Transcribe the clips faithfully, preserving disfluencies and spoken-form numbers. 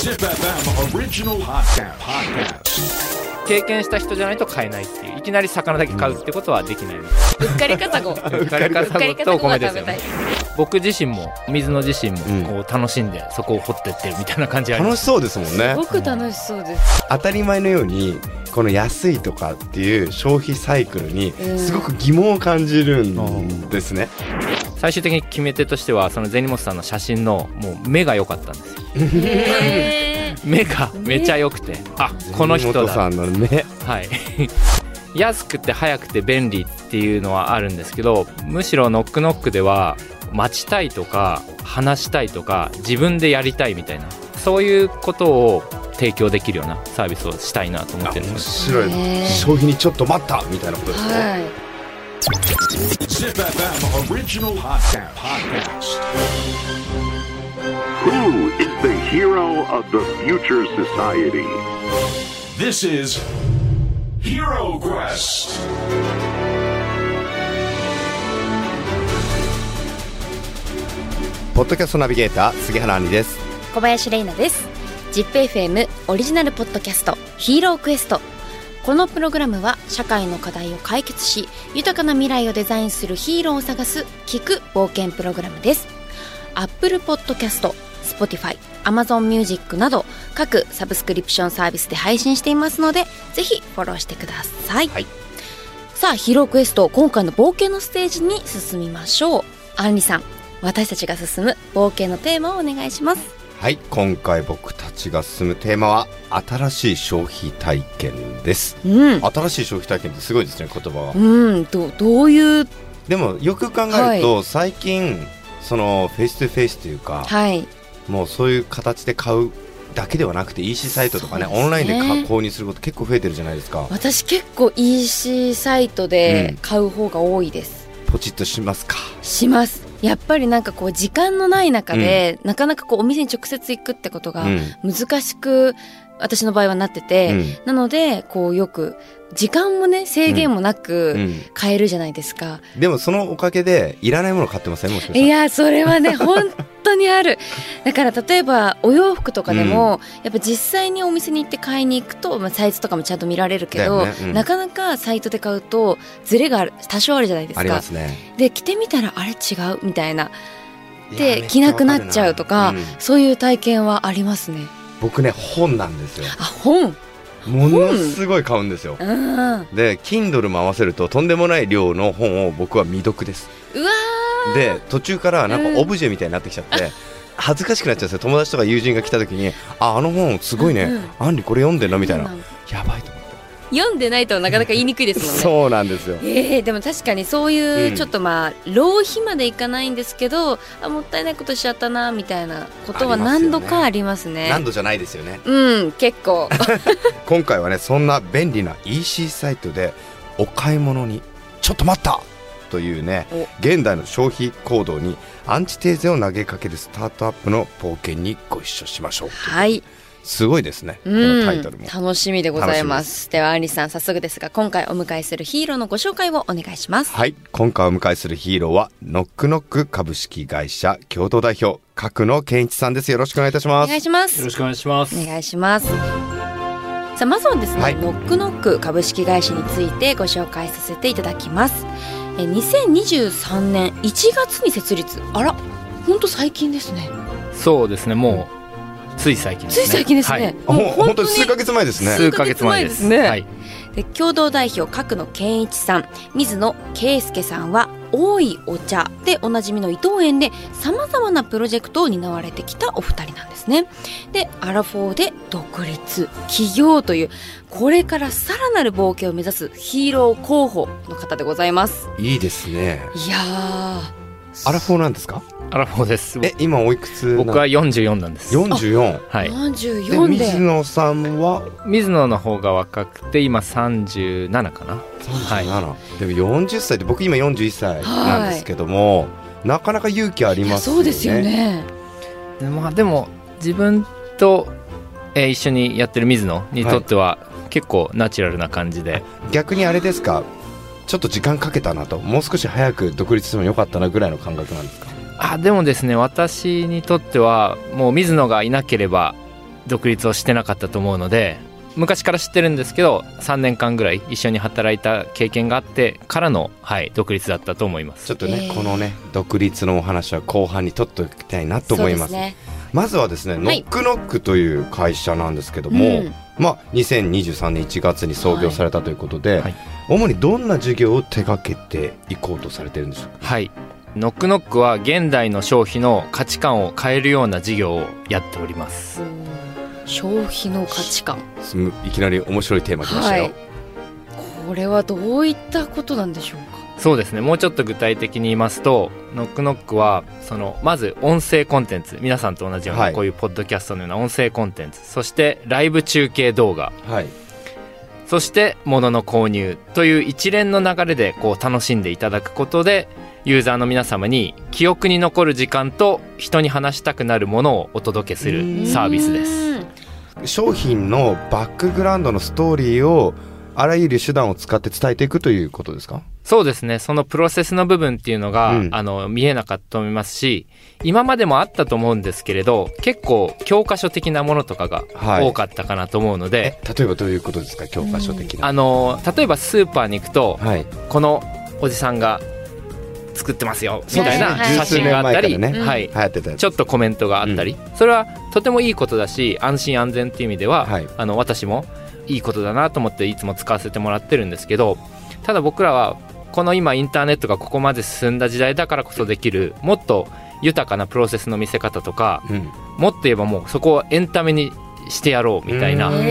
Zip エフエム Original Podcast。 経験した人じゃないと買えないっていう、いきなり魚だけ買うってことはできない、うん、うっかりかたごうっかりかたごとお米ですよね。僕自身も水野自身もこう楽しんでそこを掘ってってるみたいな感じがあります。楽しそうですもんね。すごく楽しそうです。当たり前のようにこの安いとかっていう消費サイクルにすごく疑問を感じるんですね、うん、最終的に決め手としてはその銭本さんの写真のもう目が良かったんですよ、えー、目がめちゃ良くて、あ、この人だ、銭本さんの目、はい安くて早くて便利っていうのはあるんですけど、むしろノックノックでは待ちたいとか話したいとか自分でやりたいみたいな、そういうことを提供できるようなサービスをしたいなと思ってるんです。面白い。消費にちょっと待ったみたいなことですね、はい、ZIPFM Original Podcast。 Who is the hero of the future society? This is Hero Quest。ポッドキャストナビゲーター杉原兄です。小林玲奈です。 Zip エフエム オリジナルポッドキャスト Hero Quest。 このプログラムは社会の課題を解決し豊かな未来をデザインするヒーローを探す聞く冒険プログラムです。 Apple Podcast、Spotify、Amazon Music など各サブスクリプションサービスで配信していますので、ぜひフォローしてください、はい、さあ Hero Quest、 今回の冒険のステージに進みましょう。兄さん、私たちが進む冒険のテーマをお願いします。はい、今回僕たちが進むテーマは新しい消費体験です、うん、新しい消費体験ってすごいですね、言葉が、うん、ど, どういうでもよく考えると、はい、最近そのフェイストゥフェイスというか、はい、もうそういう形で買うだけではなくて イーシー サイトとかね、オンラインで購入すること結構増えてるじゃないですか。私結構 イーシー サイトで買う方が多いです、うん、ポチッとしますか。します。やっぱりなんかこう時間のない中で、うん、なかなかこうお店に直接行くってことが難しく私の場合はなってて、うん、なのでこうよく時間もね制限もなく買えるじゃないですか、うんうん、でもそのおかげでいらないもの買ってません、もしかしたら。いやそれはね本当にある。だから例えばお洋服とかでも、うん、やっぱ実際にお店に行って買いに行くと、まあ、サイズとかもちゃんと見られるけど、ね、うん、なかなかサイトで買うとズレが多少あるじゃないですか。ありますね。で着てみたらあれ違うみたいなで着なくなっちゃうとか、うん、そういう体験はありますね。僕ね本なんですよ。あ、本ものすごい買うんですよ、うん、で Kindle も合わせるととんでもない量の本を僕は未読です。うわー。で途中からなんかオブジェみたいになってきちゃって、うん、恥ずかしくなっちゃうんですよ。友達とか友人が来た時に あ, あの本すごいね、うんうん、アンリこれ読んでんのみたいな、うん、やばいと思って。読んでないとなかなか言いにくいですもんねそうなんですよ、えー、でも確かにそういうちょっとまあ、うん、浪費までいかないんですけど、あ、もったいないことしちゃったなみたいなことは何度かあります ね, ますね。何度じゃないですよね、うん、結構今回はねそんな便利な イーシー サイトでお買い物にちょっと待ったというね、現代の消費行動にアンチテーゼを投げかけるスタートアップの冒険にご一緒しましょう。はい、すごいですね、うん、このタイトルも楽しみでございま す, です。ではアンリさん、早速ですが今回お迎えするヒーローのご紹介をお願いします。はい、今回お迎えするヒーローはノックノック株式会社共同代表角野健一さんです。よろしくお願いいたします。お願いします。よろしくお願いします。お願いします。さあまずはですね、はい、ノックノック株式会社についてご紹介させていただきます。えにせんにじゅうさんねんいちがつに設立。あら、ほんと最近ですね。そうですね、もうつい最近ですね。つい最近ですね、はい、もう本当に数ヶ月前ですね。数ヶ月前ですね、はい、で共同代表角野健一さん、水野圭介さんは多いお茶でおなじみの伊藤園でさまざまなプロジェクトを担われてきたお二人なんですね。でアラフォーで独立起業というこれからさらなる冒険を目指すヒーロー候補の方でございます。いいですね。いやアラフォーなんですか。アラフォーです。え、今おいくつ？僕はよんじゅうよんなんです。よんじゅうよん、はい、よんじゅうよんで、水野さんは？水野の方が若くて今さんじゅうななかな。さんじゅうなな、はい、でもよんじゅっさいで僕今よんじゅういっさいなんですけども、はい、なかなか勇気ありますよね。そうですよね。で、まあ、でも自分と、えー、一緒にやってる水野にとっては、はい、結構ナチュラルな感じで。逆にあれですか、ちょっと時間かけたなと、もう少し早く独立してもよかったなぐらいの感覚なんですか。あ、でもですね、私にとってはもう水野がいなければ独立をしてなかったと思うので、昔から知ってるんですけどさんねんかんぐらい一緒に働いた経験があってからの、はい、独立だったと思います。ちょっとね、えー、このね独立のお話は後半に取っておきたいなと思います。そうですね。まずはですね、はい、ノックノックという会社なんですけども、うん、まあ、にせんにじゅうさんねんいちがつに創業されたということで、はいはい、主にどんな事業を手掛けていこうとされてるんでしょうか。はい、ノックノックは現代の消費の価値観を変えるような事業をやっております。消費の価値観、いきなり面白いテーマ来ましたよ、はい、これはどういったことなんでしょうか。そうですね、もうちょっと具体的に言いますと、ノックノックはそのまず音声コンテンツ、皆さんと同じようにこういうポッドキャストのような音声コンテンツ、はい、そしてライブ中継動画、はい、そして物の購入という一連の流れでこう楽しんでいただくことで、ユーザーの皆様に記憶に残る時間と人に話したくなるものをお届けするサービスです。商品のバックグラウンドのストーリーをあらゆる手段を使って伝えていくということですか。そうですね、そのプロセスの部分っていうのが、うん、あの見えなかったと思いますし、今までもあったと思うんですけれど、結構教科書的なものとかが多かったかなと思うので、はい、例えばどういうことですか、教科書的な、うん、あの例えばスーパーに行くと、はい、このおじさんが作ってますよみたいな写真があったり、はい、ちょっとコメントがあったり、うん、それはとてもいいことだし、安心安全っていう意味では、はい、あの私もいいことだなと思っていつも使わせてもらってるんですけど、ただ僕らはこの今インターネットがここまで進んだ時代だからこそできる、もっと豊かなプロセスの見せ方とか、うん、もっと言えばもうそこをエンタメにしてやろうみたいな、はい、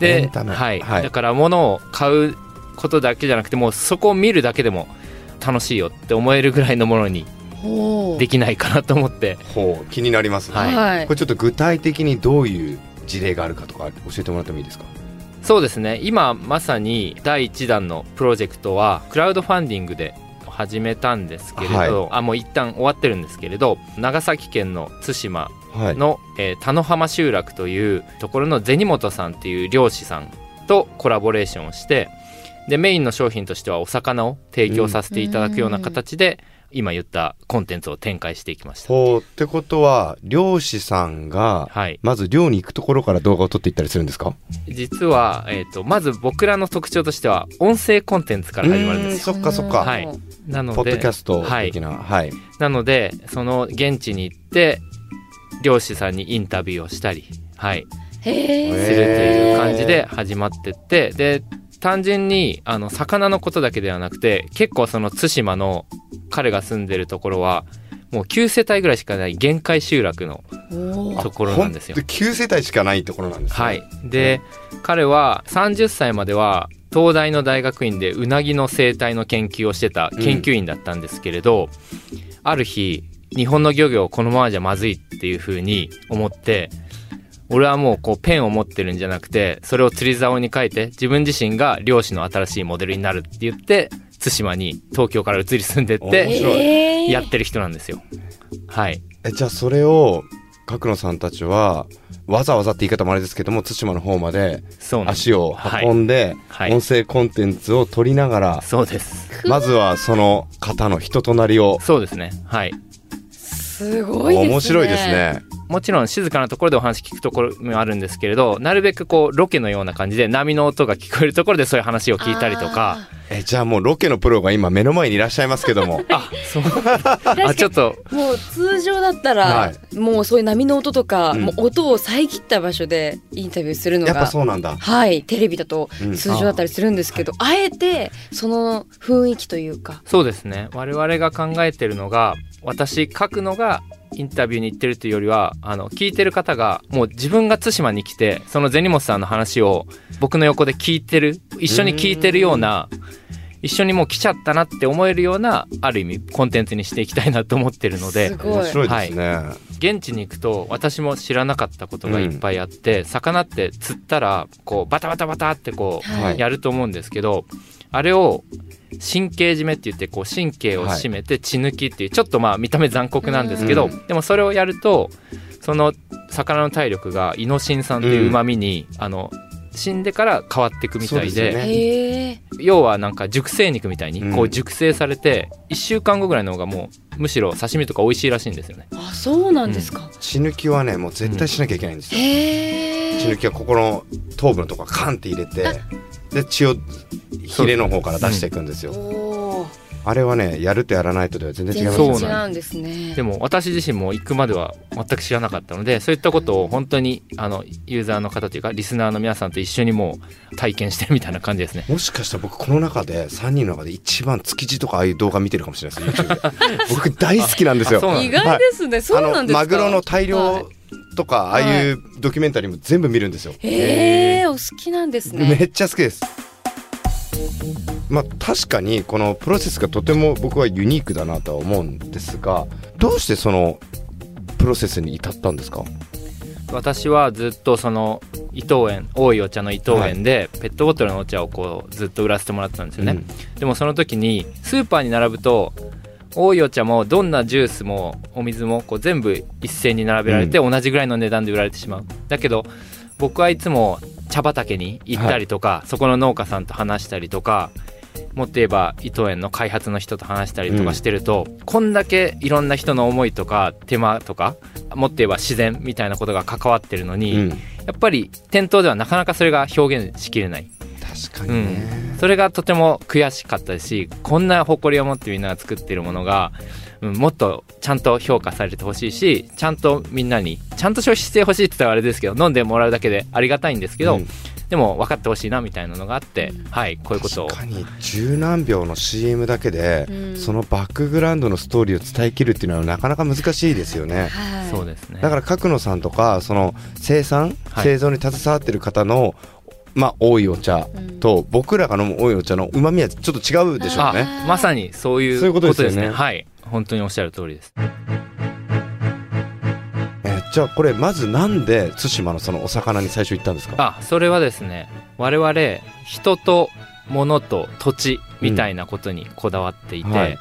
で、エンタメ、はいはい、だから物を買うことだけじゃなくて、もうそこを見るだけでも楽しいよって思えるぐらいのものにできないかなと思って。ほう、気になりますね、はい、これちょっと具体的にどういう事例があるかとか教えてもらってもいいですか。そうですね、今まさにだいいちだんのプロジェクトはクラウドファンディングで始めたんですけれど、はい、あもう一旦終わってるんですけれど、長崎県の対馬の、はい、えー、田野浜集落というところの銭本さんっていう漁師さんとコラボレーションをして、でメインの商品としてはお魚を提供させていただくような形で、うん、今言ったコンテンツを展開していきました。ほう、ってことは漁師さんがまず漁に行くところから動画を撮っていったりするんですか。実は、えーと、まず僕らの特徴としては音声コンテンツから始まるんですよ。そっかそっか、はい、なのでポッドキャスト的な、はいはい、なのでその現地に行って漁師さんにインタビューをしたり、はい、へー、するという感じで始まってって、で単純にあの魚のことだけではなくて、結構その対馬の彼が住んでるところはもうきゅうせたいぐらいしかない限界集落のところなんですよ。ほんときゅうせたいしかないところなんですね、はい、で、うん、彼はさんじゅっさいまでは東大の大学院でうなぎの生態の研究をしてた研究員だったんですけれど、うん、ある日日本の漁業このままじゃまずいっていう風に思って、俺はもうこうペンを持ってるんじゃなくて、それを釣り竿に書いて自分自身が漁師の新しいモデルになるって言って、対馬に東京から移り住んでってやってる人なんですよ、はい。え、じゃあそれを角野さんたちはわざわざって言い方もあれですけども、対馬の方まで足を運んで音声コンテンツを撮りながら、そうです、まずはその方の人となりを、そうですね、はい、すごいですね、面白いですね。もちろん静かなところでお話聞くところもあるんですけれど、なるべくこうロケのような感じで波の音が聞こえるところでそういう話を聞いたりとか。え、じゃあもうロケのプロが今目の前にいらっしゃいますけどもあ、そうあ、ちょっともう通常だったら、はい、もうそういう波の音とか、うん、もう音を遮った場所でインタビューするのがやっぱそうなんだ、はい、テレビだと通常だったりするんですけど、うん、あ, あえてその雰囲気というか。そうですね、我々が考えてるのが、私書くのがインタビューに行ってるというよりは、あの聞いてる方がもう自分が対馬に来て、その銭本さんの話を僕の横で聞いてる、一緒に聞いてるような、一緒にもう来ちゃったなって思えるような、ある意味コンテンツにしていきたいなと思ってるので。すごい、面白いですね、はい、現地に行くと私も知らなかったことがいっぱいあって、うん、魚って釣ったらこうバタバタバタってこうやると思うんですけど、はい、あれを神経締めって言って、こう神経を締めて血抜きっていう、ちょっとまあ見た目残酷なんですけど、でもそれをやるとその魚の体力がイノシン酸っていううまみに、あの死んでから変わっていくみたいで、要はなんか熟成肉みたいにこう熟成されていっしゅうかんごぐらいの方がもうむしろ刺身とか美味しいらしいんですよね。あ、そうなんですか、うん、血抜きはねもう絶対しなきゃいけないんですよ、うん、へ血抜きはここの頭部のところカンって入れてで血をヒレの方から出していくんですよ、うん、おあれはねやるとやらないとでは全然違いますね。そうなんですね。でも私自身も行くまでは全く知らなかったのでそういったことを本当にあのユーザーの方というかリスナーの皆さんと一緒にもう体験してるみたいな感じですね。もしかしたら僕この中でさんにんの中で一番築地とかああいう動画見てるかもしれないです YouTube で僕大好きなんですよ。意外ですね。そうなんですか。マグロの大量とかああいうドキュメンタリーも全部見るんですよ、はい、へーお好きなんですね。めっちゃ好きです。まあ、確かにこのプロセスがとても僕はユニークだなとは思うんですがどうしてそのプロセスに至ったんですか？私はずっとその伊藤園多いお茶の伊藤園でペットボトルのお茶をこうずっと売らせてもらってたんですよね、うん、でもその時にスーパーに並ぶと多いお茶もどんなジュースもお水もこう全部一斉に並べられて同じぐらいの値段で売られてしまう、うん、だけど僕はいつも茶畑に行ったりとか、はい、そこの農家さんと話したりとかもっと言えば伊藤園の開発の人と話したりとかしてると、うん、こんだけいろんな人の思いとか手間とかもっと言えば自然みたいなことが関わってるのに、うん、やっぱり店頭ではなかなかそれが表現しきれない。確かにね、うん、それがとても悔しかったですしこんな誇りを持ってみんなが作ってるものが、うん、もっとちゃんと評価されてほしいしちゃんとみんなにちゃんと消費してほしいって言ったらあれですけど飲んでもらうだけでありがたいんですけど、うん、でも分かってほしいなみたいなのがあって、うん、はいこういうことを確かに十何秒の シーエム だけで、うん、そのバックグラウンドのストーリーを伝えきるっていうのはなかなか難しいですよね、はい、そうですね。だから角野さんとかその生産、はい、製造に携わってる方のまあ、多いお茶と僕らが飲む多いお茶のうまみはちょっと違うでしょうね。あ、まさにそういうことですね。そういうことですよね。はい本当におっしゃる通りです。えー、じゃあこれまずなんで対馬のそのお魚に最初行ったんですか？あ、それはですね我々人と物と土地みたいなことにこだわっていて、うんはい、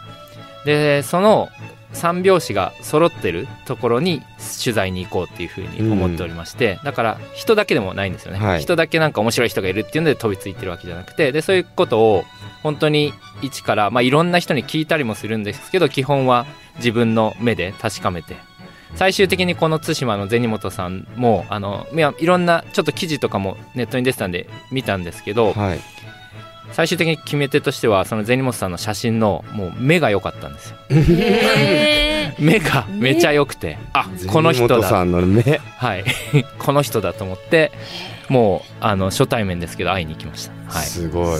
でその三拍子が揃ってるところに取材に行こうっていうふうに思っておりまして、うん、だから人だけでもないんですよね、はい、人だけなんか面白い人がいるっていうので飛びついてるわけじゃなくてでそういうことを本当に一から、まあ、いろんな人に聞いたりもするんですけど基本は自分の目で確かめて最終的にこの対馬の銭本さんもあのいろんなちょっと記事とかもネットに出てたんで見たんですけど、はい、最終的に決め手としてはその銭本さんの写真のもう目が良かったんですよ、えー、目がめちゃ良くてあこの人だ銭本さんの目、はい、この人だと思ってもうあの初対面ですけど会いに行きました、はい、すごい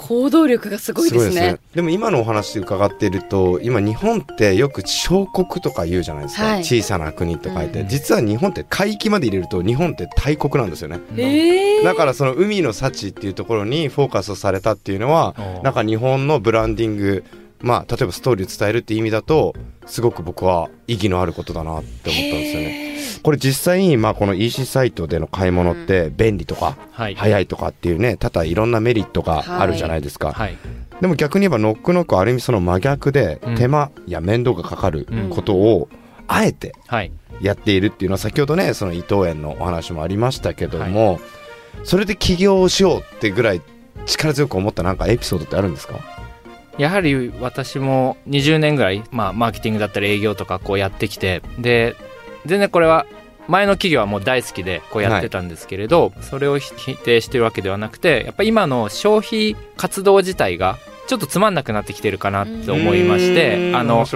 行動力がすごいです ね, ですね。でも今のお話伺っていると今日本ってよく小国とか言うじゃないですか、はい、小さな国って書いて、うん、実は日本って海域まで入れると日本って大国なんですよね、えー、だからその海の幸っていうところにフォーカスされたっていうのはなんか日本のブランディングまあ例えばストーリーを伝えるって意味だとすごく僕は意義のあることだなって思ったんですよね。これ実際にまあこの イーシー サイトでの買い物って便利とか早いとかっていうね多々いろんなメリットがあるじゃないですか、はいはい、でも逆に言えばノックノックはある意味その真逆で手間や面倒がかかることをあえてやっているっていうのは先ほどねその伊藤園のお話もありましたけどもそれで起業をしようってぐらい力強く思ったなんかエピソードってあるんですか？やはり私もにじゅうねんぐらい、まあ、マーケティングだったり営業とかこうやってきてで全然これは前の企業はもう大好きでこうやってたんですけれど、はい、それを否定してるわけではなくてやっぱり今の消費活動自体がちょっとつまんなくなってきてるかなと思いましてあの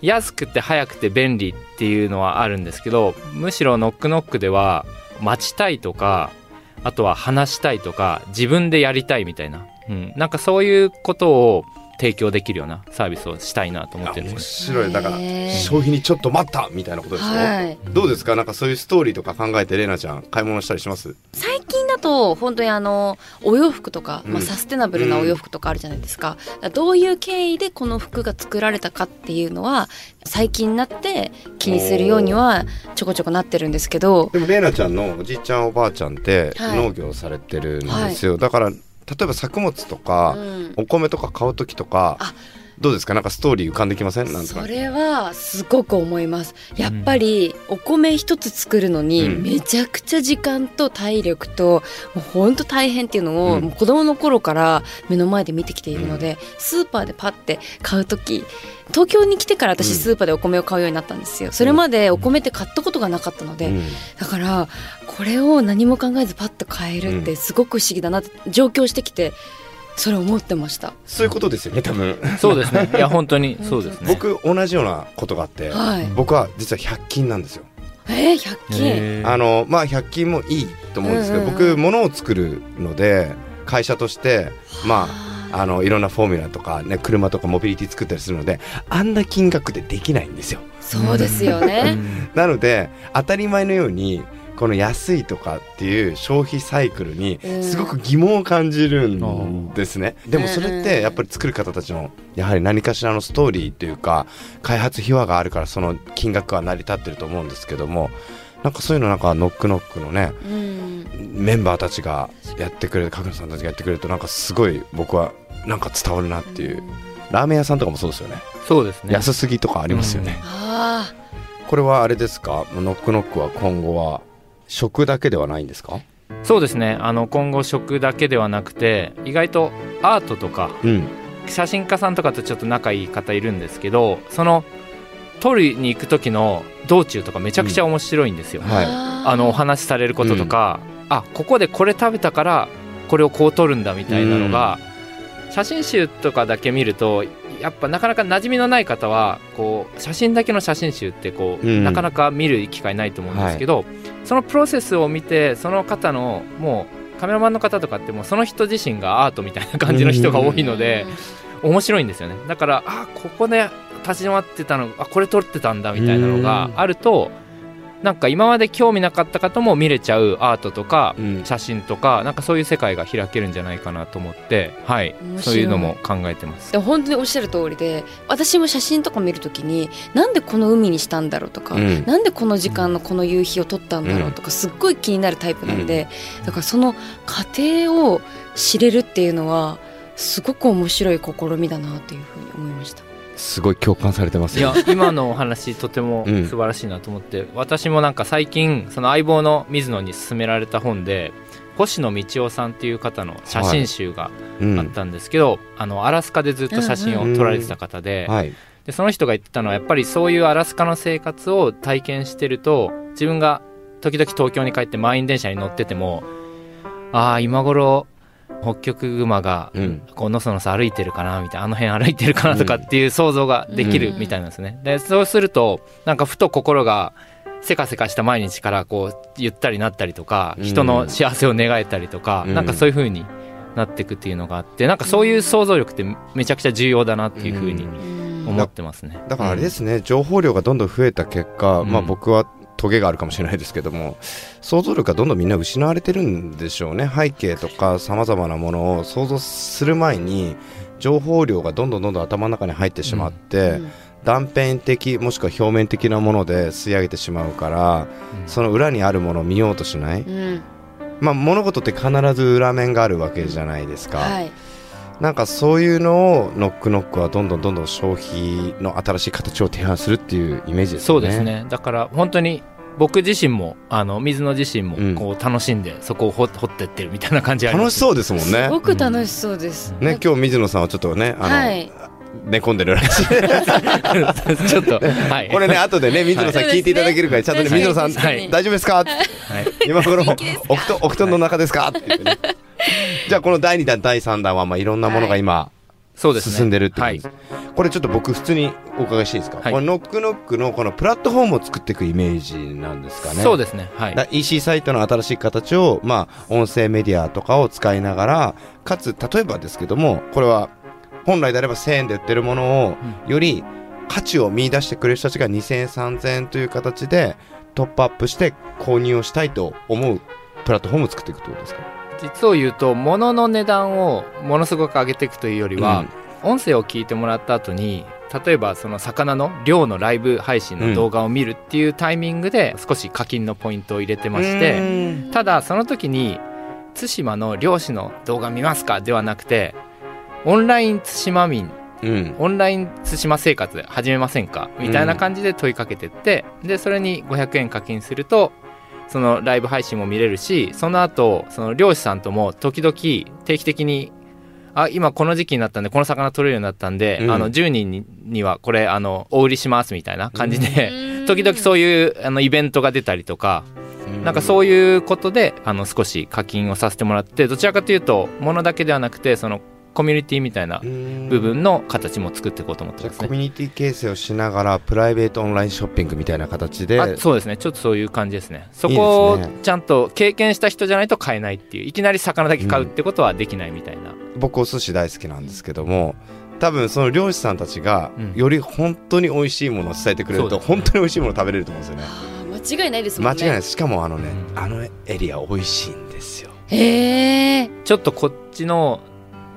安くて早くて便利っていうのはあるんですけどむしろノックノックでは待ちたいとかあとは話したいとか自分でやりたいみたいな、うん、なんかそういうことを提供できるようなサービスをしたいなと思ってるんです。面白い。だから消費にちょっと待ったみたいなことですね、はい、どうですかなんかそういうストーリーとか考えて玲奈ちゃん買い物したりします？最近だと本当にあのお洋服とか、うんまあ、サステナブルなお洋服とかあるじゃないですか、うん、だからどういう経緯でこの服が作られたかっていうのは最近になって気にするようにはちょこちょこなってるんですけどでも玲奈ちゃんのおじいちゃんおばあちゃんって農業されてるんですよ、はいはい、だから例えば作物とかお米とか買うときとかどうですか、なんかストーリー浮かんできません？なんとかそれはすごく思います。やっぱりお米一つ作るのにめちゃくちゃ時間と体力ともうほんと大変っていうのをもう子供の頃から目の前で見てきているので、スーパーでパッて買うとき、東京に来てから私スーパーでお米を買うようになったんですよ。それまでお米って買ったことがなかったので、だからこれを何も考えずパッと買えるってすごく不思議だなって上京してきてそれ思ってました。そういうことですよね、多分。そうですね。いや本当にそうですね。僕同じようなことがあって、はい、僕は実はひゃく均なんですよ。えー、ひゃく均。あのまあひゃく均もいいと思うんですけど、うんうんうん、僕物を作るので会社としてまああのいろんなフォーミュラとかね車とかモビリティ作ったりするので、あんな金額でできないんですよ。そうですよね。なので当たり前のように。この安いとかっていう消費サイクルにすごく疑問を感じるんですね、うん、でもそれってやっぱり作る方たちのやはり何かしらのストーリーというか開発秘話があるからその金額は成り立ってると思うんですけども、なんかそういうのなんかノックノックのね、うん、メンバーたちがやってくれる、角野さんたちがやってくれるとなんかすごい僕はなんか伝わるなっていう、うん、ラーメン屋さんとかもそうですよね。そうですね。安すぎとかありますよね、うん、あこれはあれですか、ノックノックは今後は食だけではないんですか？そうですね、あの今後食だけではなくて意外とアートとか、うん、写真家さんとかとちょっと仲いい方いるんですけど、その撮りに行く時の道中とかめちゃくちゃ面白いんですよ、うんはい、あのお話しされることとか、うん、あここでこれ食べたからこれをこう撮るんだみたいなのが、うん、写真集とかだけ見るとやっぱなかなか馴染みのない方はこう写真だけの写真集ってこう、うん、なかなか見る機会ないと思うんですけど、はい、そのプロセスを見てその方のもうカメラマンの方とかってもうその人自身がアートみたいな感じの人が多いので、うん、面白いんですよね。だからあここで立ち止まってたのあこれ撮ってたんだみたいなのがあると、うん、なんか今まで興味なかった方も見れちゃうアートとか写真とか、うん、なんかそういう世界が開けるんじゃないかなと思って、はい、そういうのも考えてます。でも本当におっしゃる通りで、私も写真とか見るときになんでこの海にしたんだろうとか、うん、なんでこの時間のこの夕日を撮ったんだろうとかすっごい気になるタイプなんで、だからその過程を知れるっていうのはすごく面白い試みだなというふうに思いました。すごい共感されてますよ。いや今のお話とても素晴らしいなと思って、うん、私もなんか最近その相棒の水野に勧められた本で星野道夫さんっていう方の写真集があったんですけど、はいうん、あのアラスカでずっと写真を撮られてた方で、うんうん、でその人が言ってたのはやっぱりそういうアラスカの生活を体験してると自分が時々東京に帰って満員電車に乗っててもああ今頃北極熊がこうのそのそ歩いてるかなみたいな、あの辺歩いてるかなとかっていう想像ができるみたいなんですね。でそうするとなんかふと心がせかせかした毎日からこうゆったりなったりとか人の幸せを願えたりとか、なんかそういう風になっていくっていうのがあって、なんかそういう想像力ってめちゃくちゃ重要だなっていう風に思ってますね。だからあれですね、情報量がどんどん増えた結果、まあ僕はトゲがあるかもしれないですけども、想像力がどんどんみんな失われてるんでしょうね。背景とかさまざまなものを想像する前に情報量がどんどんどんどん頭の中に入ってしまって、うんうん、断片的もしくは表面的なもので吸い上げてしまうから、うん、その裏にあるものを見ようとしない、うん、まあ物事って必ず裏面があるわけじゃないですか、うんはい、なんかそういうのをノックノックはどんどんどんどん消費の新しい形を提案するっていうイメージですね。そうですね。だから本当に僕自身もあの水野自身もこう楽しんでそこを掘ってってるみたいな感じあります、うん、楽しそうですもんね。すごく楽しそうです、うん、ね今日水野さんはちょっとねあの、はい寝込んでるらしいちょっと、はい、これね後でね水野さん聞いていただけるから、はい、ちゃんとね水野さん大丈夫ですか、はい、今頃お布団、お布団の中ですか、はい、って言ってねじゃあこの第にだんだいさんだんはまあいろんなものが今進んでるってことです、はい、これちょっと僕普通にお伺いしていいですか、はい、このノックノックのこのプラットフォームを作っていくイメージなんですかね。そうですね、はい、イーシー サイトの新しい形をまあ音声メディアとかを使いながらかつ例えばですけどもこれは本来であればせんえんで売ってるものをより価値を見出してくれる人たちがにせんえんさんぜんえんという形でトップアップして購入をしたいと思うプラットフォームを作っていくということですか。実を言うと物の値段をものすごく上げていくというよりは、うん、音声を聞いてもらった後に例えばその魚の漁のライブ配信の動画を見るっていうタイミングで少し課金のポイントを入れてまして、うん、ただその時に対馬の漁師の動画見ますかではなくてオンライン対馬民うん、オンライン津島生活始めませんかみたいな感じで問いかけてって、うん、でそれにごひゃくえん課金するとそのライブ配信も見れるし、その後その漁師さんとも時々定期的にあ今この時期になったんでこの魚取れるようになったんで、うん、あのじゅうにん に, にはこれあのお売りしますみたいな感じで、うん、時々そういうあのイベントが出たりとか、うん、なんかそういうことであの少し課金をさせてもらって、どちらかというと物だけではなくてそのコミュニティみたいな部分の形も作っていこうと思ってますね。じゃあコミュニティ形成をしながらプライベートオンラインショッピングみたいな形で、あそうですね、ちょっとそういう感じですね。そこをちゃんと経験した人じゃないと買えないっていう、いきなり魚だけ買うってことはできないみたいな、うん、僕お寿司大好きなんですけども、多分その漁師さんたちがより本当に美味しいものを伝えてくれると、うんね、本当に美味しいものを食べれると思うんですよね。間違いないですもんね。間違いない。しかもあのね、うん、あのエリア美味しいんですよ。へー。ちょっとこっちの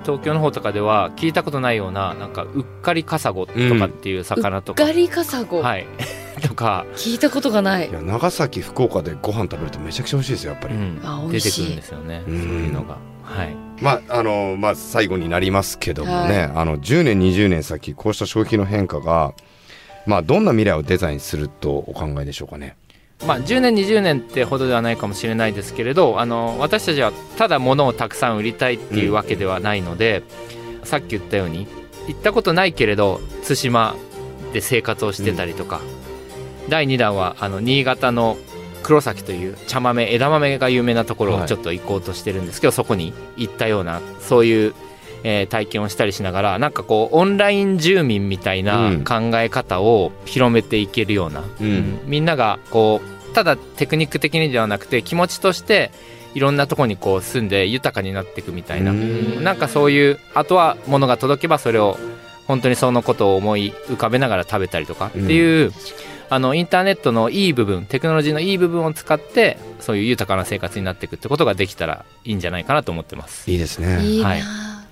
東京の方とかでは聞いたことないような、なんかうっかりカサゴとかっていう魚とか、うん、うっかりカサゴ、はい、とか聞いたことがない。いや長崎福岡でご飯食べるとめちゃくちゃ美味しいですよやっぱり、うん、あ美味しい出てくるんですよね、うん、そういうのが、はい。まああのまあ、最後になりますけどもね、はい、あのじゅうねんにじゅうねん先こうした消費の変化が、まあ、どんな未来をデザインするとお考えでしょうかね。まあ、じゅうねんにじゅうねんってほどではないかもしれないですけれど、あの私たちはただ物をたくさん売りたいっていうわけではないので、うん、さっき言ったように行ったことないけれど対馬で生活をしてたりとか、うん、だいにだんはあの新潟の黒崎という茶豆枝豆が有名なところをちょっと行こうとしてるんですけど、はい、そこに行ったようなそういう、えー、体験をしたりしながら、なんかこうオンライン住民みたいな考え方を広めていけるような、うんうん、みんながこうただテクニック的にではなくて気持ちとしていろんなところにこう住んで豊かになっていくみたいな、なんかそういう、あとは物が届けばそれを本当にそのことを思い浮かべながら食べたりとかっていう、うん、あのインターネットのいい部分、テクノロジーのいい部分を使ってそういう豊かな生活になっていくってことができたらいいんじゃないかなと思ってます。いいですね。いいな、はい、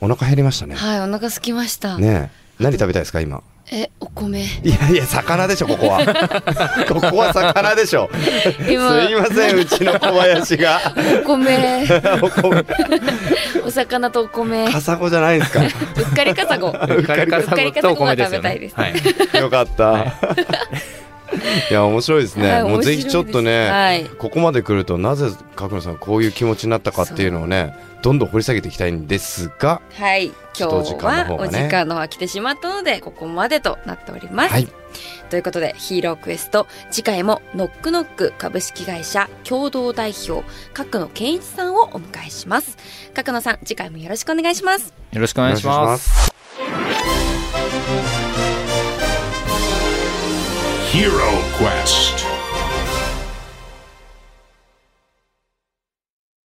お腹減りましたね。はい、お腹空きましたね。何食べたいですか今。え、お米。いやいや魚でしょここはここは魚でしょすいませんうちの小林がお米お米お魚とお米。カサゴじゃないですかうっかりカサゴうっかりカサゴとお米ですよね、はい、よかった、はいいや面白いですね、はい、もうぜひちょっとね、はい、ここまで来るとなぜ角野さんこういう気持ちになったかっていうのをねどんどん掘り下げていきたいんですが、はい、今日はお時間の方が来てしまったのでここまでとなっております、はい、ということでヒーロークエスト次回もノックノック株式会社共同代表角野健一さんをお迎えします。角野さん次回もよろしくお願いします。よろしくお願いします。Hero Quest.